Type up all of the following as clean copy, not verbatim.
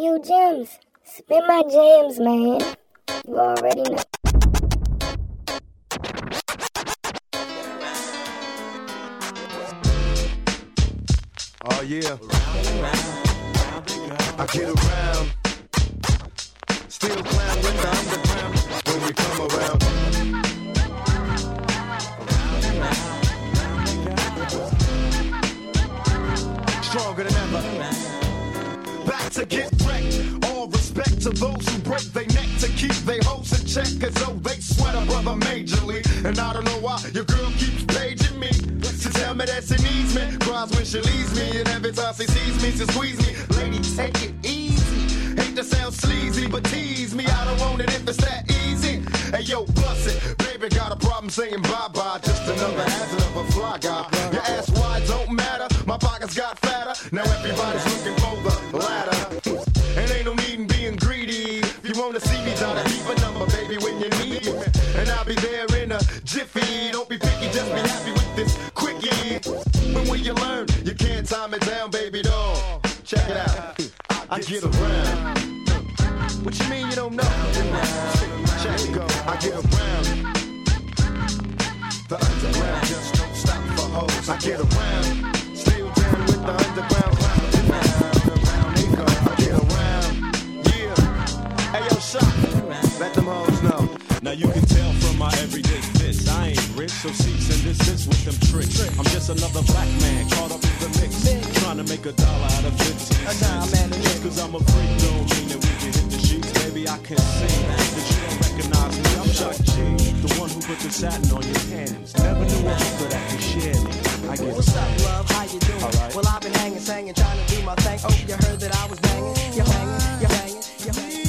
you gems. Spin my jams, man. You already know. Oh, yeah. I get around. Still clown when I'm the ground. When you come around. Stronger than ever. Back to get wrecked. All respect to those who break their neck to keep their hoes in check, cause though they sweat a brother majorly. And I don't know why your girl keeps paging me to tell me that she needs me. Cries when she leaves me, and every time she sees me, she squeeze me. Lady, take it easy. Hate to sound sleazy, but tease me. I don't want it if it's that easy. Hey yo, bust it. Baby got a problem saying bye-bye. Just another hazard of a fly guy. Your ass wide don't matter. My pockets got fatter. Now everybody's looking for the ladder. And ain't no need in being greedy. If you wanna see me, try to keep a number, baby, when you need me. And I'll be there in a jiffy. Don't be picky, just be happy with this quickie. When will you learn? You can't time it down, baby doll. Check it out. I get around. What you mean you don't know? Check it out. I get around. The underground just don't stop for hoes. I get around. Still down with the underground. Let them hoes know. Now you can tell from my everyday fits, I ain't rich, so cease and desist with them tricks. I'm just another black man caught up in the mix, trying to make $1 out of 50 cents. Just cause I'm a freak don't mean that we can hit the sheets. Baby, I can sing, that you don't recognize me. I'm Shock G, the one who put the satin on your hands. Never knew a hooker that could share me. I guess. What's up, love? How you doing? All right. Well, I've been hanging, singing, trying to do my thing. Oh, you heard that I was banging. You're hanging, you're hanging, you're hanging.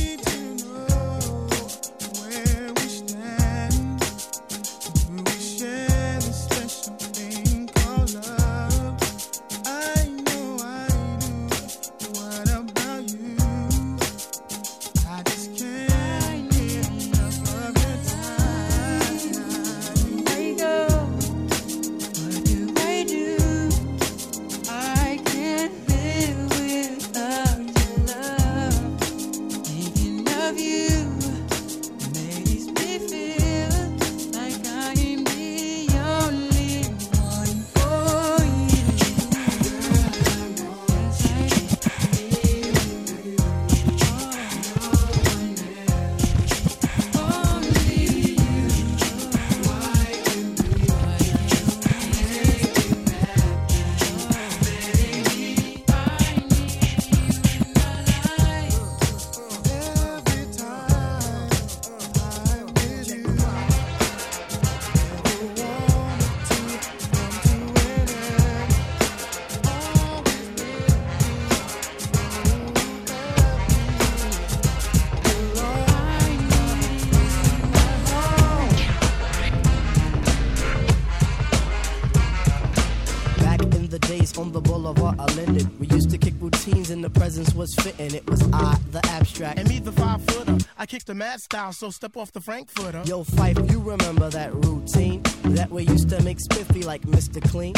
Was fitting, it was I, the abstract, and me, the 5-footer. I kicked a mad style, so step off the Frankfurter. Yo, Fife, you remember that routine that we used to make spiffy like Mr. Clean?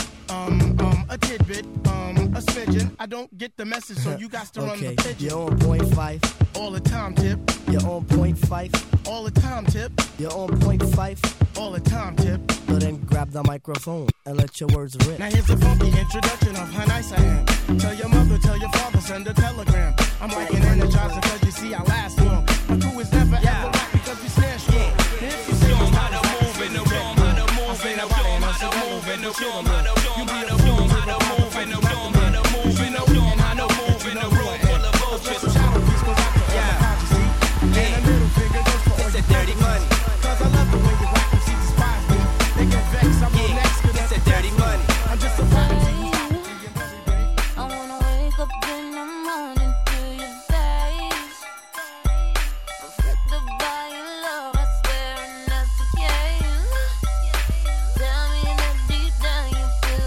A tidbit, a smidgen. I don't get the message, so you got to okay. Run the pigeon. You're on point, Fife. All the time, Tip. You're on point, Fife. All the time, Tip. You're on point, Fife. All the time, Tip. So then grab the microphone and let your words rip. Now here's a funky introduction of how nice I am. Tell your mother, tell your father, send a telegram. I'm like an energizer, cause you see I last long. My crew is never ever right because we stand strong. And if you see I'm out of move in the room, out of move in the room, out of move in the room, out of move in the room, out of move in the room, out of move in the room, out of move in the room, full of vultures. Yeah, and a middle finger goes for all your dirty money. Cause I love the way you rock, you see the spies me. They get vexed, I'm on next, cause that's a dirty money. I'm just a prodigy. I wanna wake up in the morning to your face. Affected by your love, I swear I'm not the case. Tell me that deep down you feel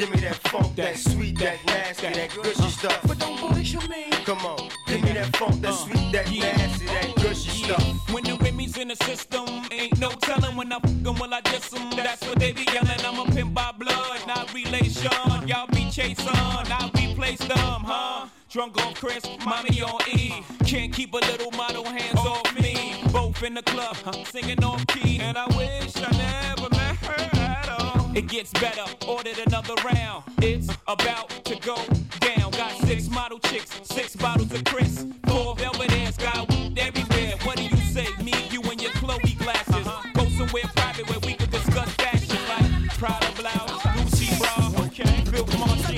Give me that funk, that sweet, that nasty, that gushy stuff. But don't bullshit me. Come on, give me that funk, that sweet, that nasty, that gushy stuff. When the Remy's in the system, ain't no telling when I fuck them, will I diss them? That's what they be yelling. I'm a pimp by blood, not relation. Y'all be chasing, I'll be placed dumb, huh? Drunk on Chris, mommy on E. Can't keep a little model hands off me. Both in the club, singing off key. And I wish I never met her at all. It gets better, ordered another round. It's about to go down. Got 6 model chicks, 6 bottles of Chris. 4 velvet ass, got weed everywhere. What do you say, me, you, and your Chloe glasses? Go somewhere private where we could discuss fashion. Like Prada blouse, Gucci bra, okay, Bill Martin.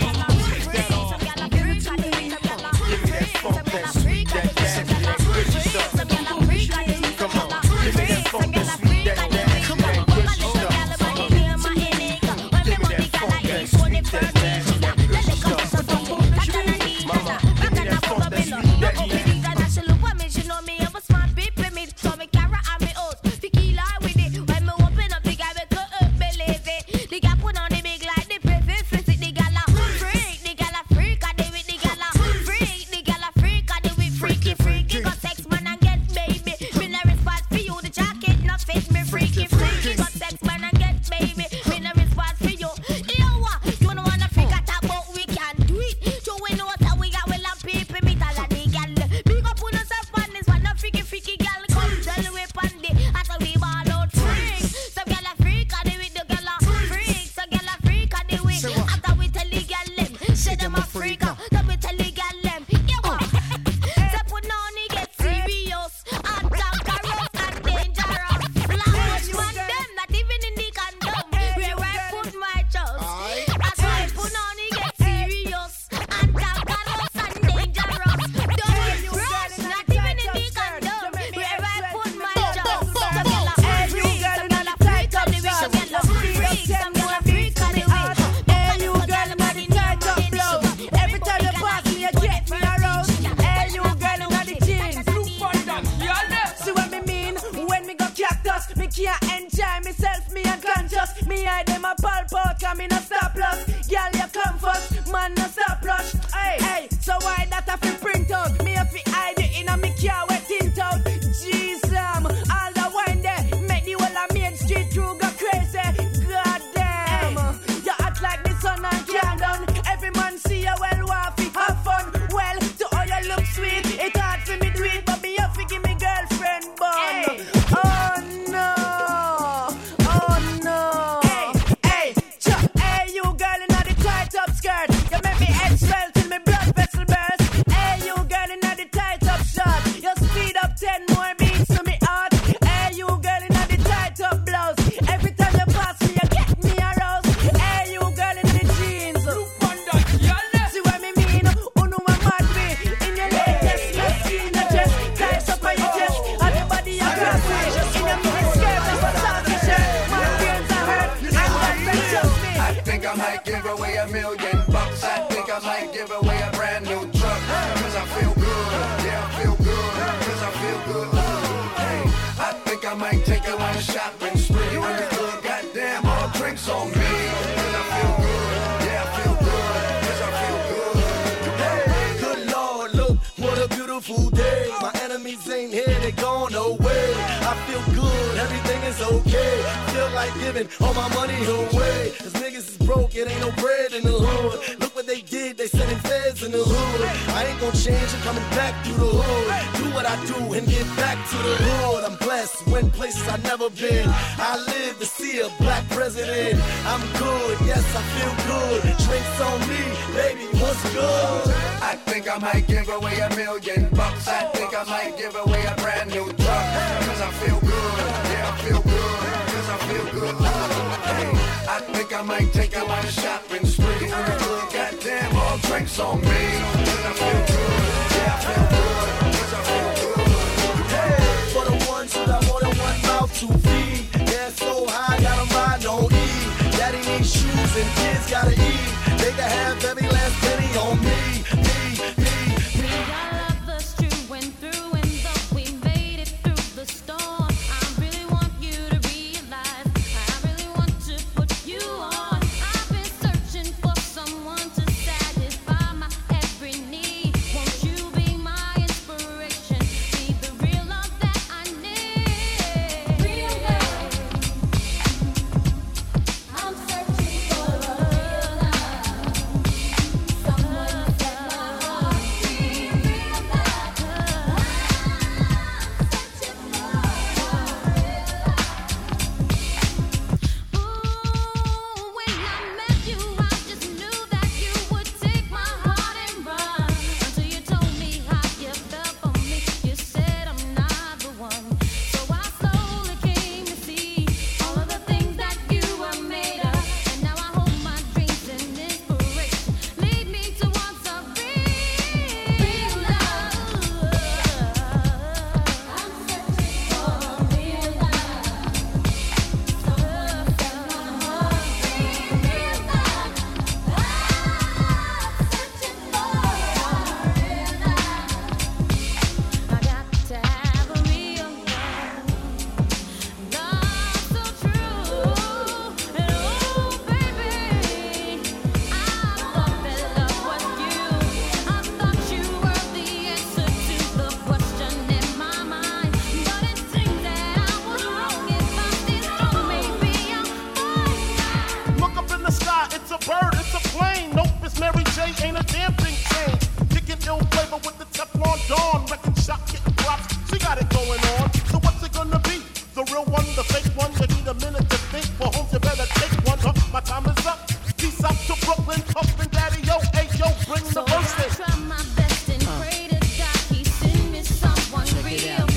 it's a bird, it's a plane. Nope, it's Mary J, ain't a damn thing changed. Kicking ill flavor with the Teflon Dawn. Wrecking shop, getting props, she got it going on. So what's it gonna be? The real one, the fake one? You need a minute to think, well, homes, you better take one. Huh, my time is up. Peace out to Brooklyn, Puffin, Daddy, yo, hey, yo, bring the verses. So I try my best and pray to God, he send me someone real.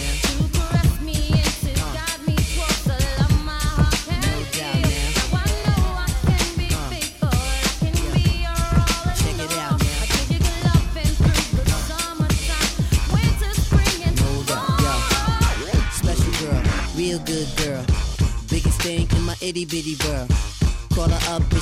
Good girl, biggest thing in my itty bitty world. Call her up and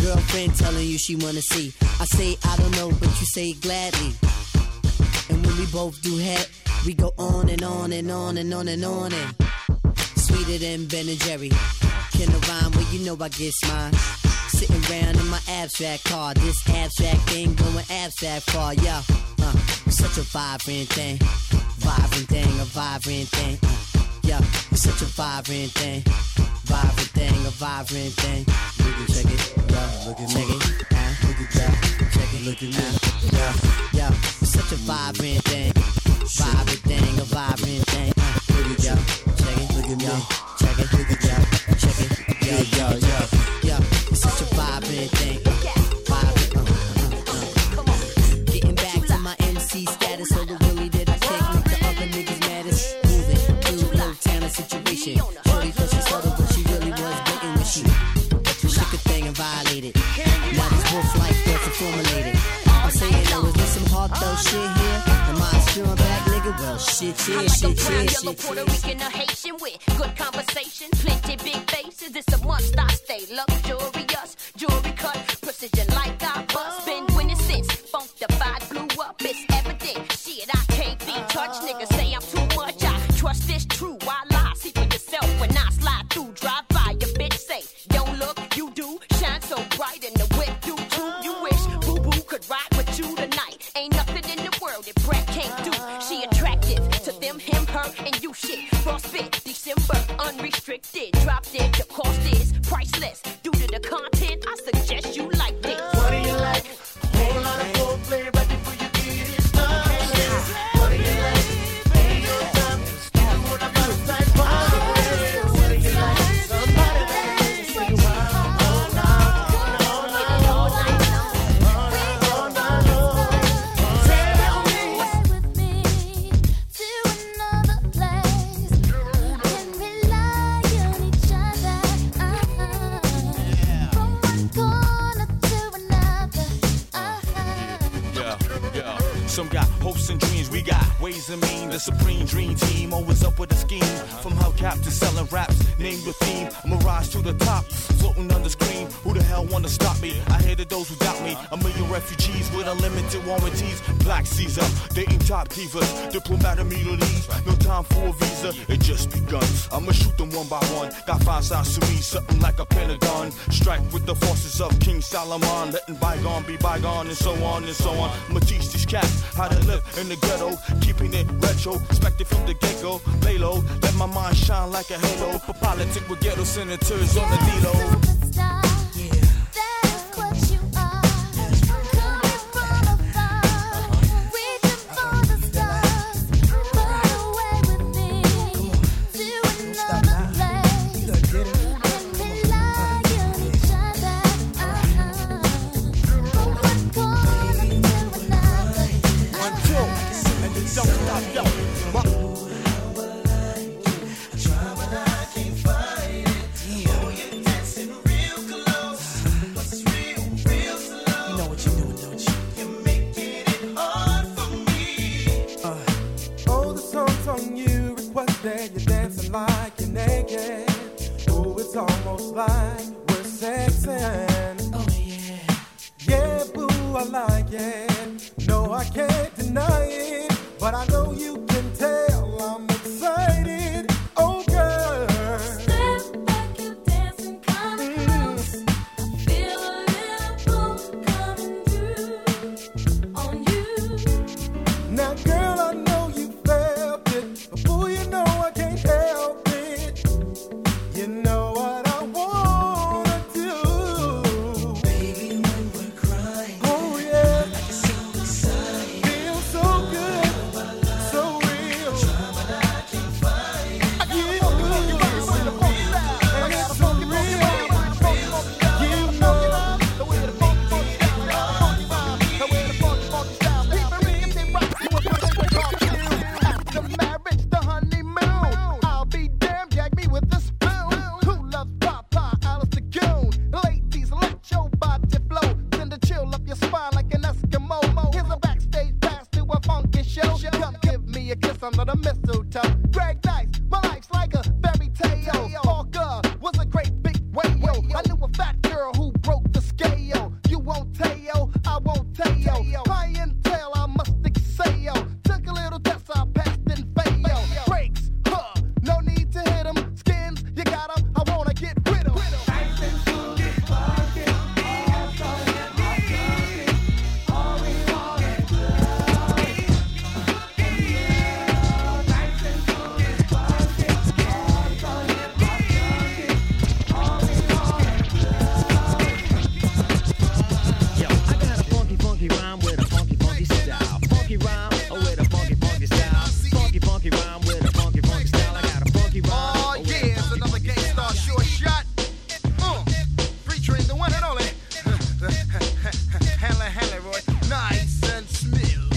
Girlfriend telling you she wanna see, I say I don't know but you say gladly. And when we both do head, we go on and on and on and on and on and sweeter than Ben and Jerry. Can I rhyme? Well you know I guess mine. Sitting round in my abstract car, this abstract thing going abstract far, yeah. Such a vibrant thing, a vibrant thing. Yeah, it's such a vibrant thing, a vibrant thing. Look at, check it, yeah, look at check me. It, look at that, check it, look at me. Yeah, it's such a vibrant thing, a vibrant thing. Look at, yeah, check it, look at me. Check it, look at that, check it, yeah. It's such a vibrant thing, Getting back to my MC status, so the Willie that I take with the other niggas matters. Situation. Shorty thought she subtle, but she really was bitten when she shook a thing and violated. Now this wolf-like thoughts are formulated. I'm saying, oh, is there some hard though shit here? Am I strong back, nigga? Well, shit, yeah, I'm like a brown, yellow Puerto Rican or Haitian with good conversation, plenty big faces. It's a must I stay luxurious, jewelry cut, precision like I bust. Been winning since Funk Defied blew up. It's evident, shit, I can't be touched. Niggas say I'm too much. I trust this true. I unrestricted, drop dead, the cost is priceless. Due to the content, I suggest you like this. What do you like? Whole lot of foreplay, ready for you get it started. What do you like? Pay your time, do what I'm outside for. What do you like? Somebody that takes you out all night. Tell me, with me to another place. Some got hopes and dreams, we got ways and means. The supreme dream team always up with a scheme. From hubcap to selling raps, name your theme. Mirage to the top, floating on the screen. Who the hell wanna stop me? I hated those who doubt me. A million refugees with unlimited warranties. Black Caesar, dating top divas. Diplomatic immunities, no time for a visa. It just begun, I'ma shoot them one by one. Got five sides to me, something like a pentagon. Strike with the forces of King Solomon. Letting bygone be bygone and so on and so on. I'ma teach these cats how to live in the ghetto, keeping it retro, expected from the get-go, lay low, let my mind shine like a halo, for politics with ghetto senators on the D-Lo. I try, but I can't find it. Oh, you're dancing. are lying. No, I can't deny it, but I know you can tell I'm excited. Oh, girl, step back, you dance and come close. I feel a little pull coming through on you. Now, girl, I know you felt it, but boy, you know I can't help it. You know what I wanna do, baby, when we're crying. Oh yeah, I can see the sight. Feels so good, so real. I try but I can't find it. I got a funky, funky, funky, funky style. I got a funky, funky, funky, funky, funky style. You know the way the funky, funky style. I got a funky vibe, the way the funky, funky style. Keep everything right. You want to break off you after marriage, the honeymoon. I'll be damned, gag me with a spoon. Who loves Papa, Alice the Goon? Ladies, let your body flow. Send a chill up your spine like an Eskimo. Here's a backstage pass to a funky show. Come give me a kiss under the mistletoe. Greg Nice, my life's like a fairy tale. Hawker was a great big whale. I knew a fat girl who broke the scale. You won't tail, I won't tail. Clientele, I must excel. Took a little test, I passed and failed. Breaks, huh, no need to hit 'em. Skins, you got 'em, I wanna get rid of 'em. Yo, I got a funky, funky rhyme with a funky, funky style. Funky rhyme with a funky, funky style. Funky, funky rhyme with a funky, funky style. I got a funky rhyme. Oh with a yeah, it's funky, another funky gangsta style. Short shot. Featuring the one and only Hanley, Hanley Roy, nice and smooth.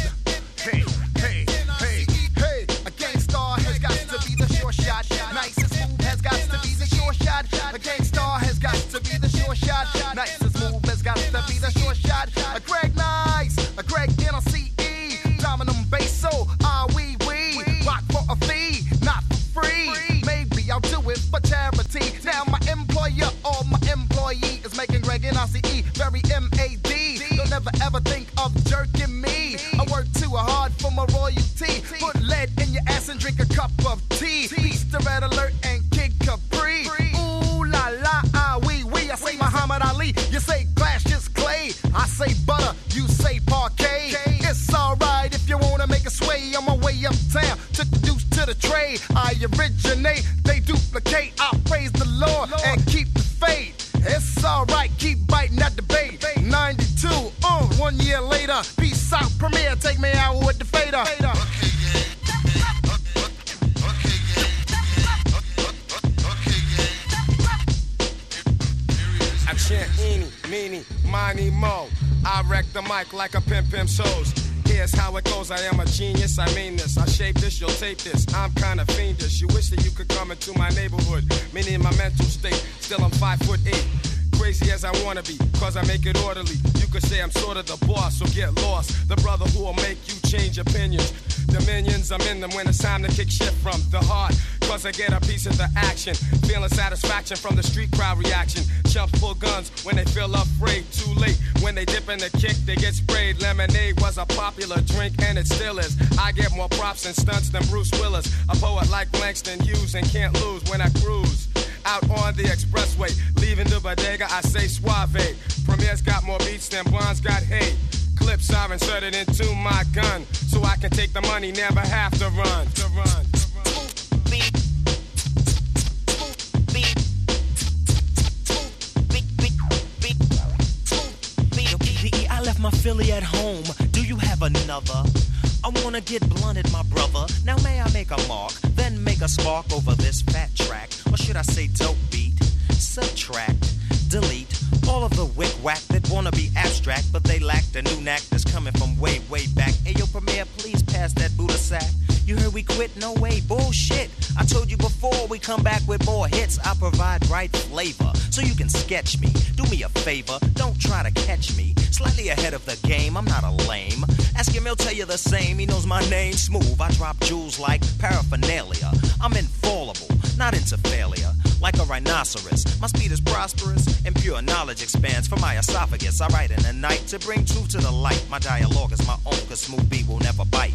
Hey, hey, hey, hey. A gangsta has got to be the short shot. Nice and smooth has got to be the short shot. A gangsta has got to be the short shot. Nice and smooth has got to be the short shot. A Greg Nice, a Greg N-O-C-E, Dominum Basso, ah wee wee. Rock for a fee, not for free. Maybe I'll do it for charity. Now my employer or my employee is making Greg N-O-C-E very M-A-D. Don't ever ever think of jerking me. I work too hard for my royalty. Put lead in your ass and drink a cup of tea. Feast the Red Alert and Kid Capri. Ooh la la, ah wee wee. I say Muhammad Ali, you say glass just clay. I say butter, you say parquet. It's alright if you wanna make a sway. On my way uptown, took the deuce to the tray. I originate, they duplicate. I praise the Lord and keep the faith. It's alright, keep biting at the bait. 92, 1 year later. Peace out, Premier, take me out with the fader. I chant eeny, meeny, miny, mo. I wreck the mic like a pimp shows. Here's how it goes, I am a genius, I mean this. I shape this, you'll tape this, I'm kinda fiendish. You wish that you could come into my neighborhood, meaning my mental state, still I'm 5'8". Crazy as I wanna be, cause I make it orderly. You could say I'm sorta the boss, so get lost. The brother who'll make you change opinions. Dominions, I'm in them when it's time to kick shit from the heart. Cause I get a piece of the action. Feeling satisfaction from the street crowd reaction. Chumps pull guns when they feel afraid. Too late, when they dip in the kick, they get sprayed. Lemonade was a popular drink and it still is. I get more props and stunts than Bruce Willis. A poet like Langston Hughes and can't lose when I cruise. Out on the expressway, leaving the bodega, I say suave. Premier's got more beats than Blonde's got hate. Clips are inserted into my gun, so I can take the money, never have to run. I left my Philly at home. Do you have another? I wanna get blunted, my brother. Now may I make a mark, then make a spark over this fat track? Or should I say dope beat? Subtract, delete all of the wick-wack that wanna be abstract, but they lack the new knack that's coming from way, way back. Ayo, Premier, please pass that Buddha sack. You heard we quit? No way, bullshit. I told you before, we come back with more hits. I provide right flavor, so you can sketch me. Do me a favor, don't try to catch me. Slightly ahead of the game, I'm not a lame. Ask him, he'll tell you the same. He knows my name, smooth. I drop jewels like paraphernalia. I'm infallible, not into failure. like a rhinoceros. My speed is prosperous and pure knowledge expands from my esophagus. I write in the night to bring truth to the light. My dialogue is my own, cause smooth B will never bite.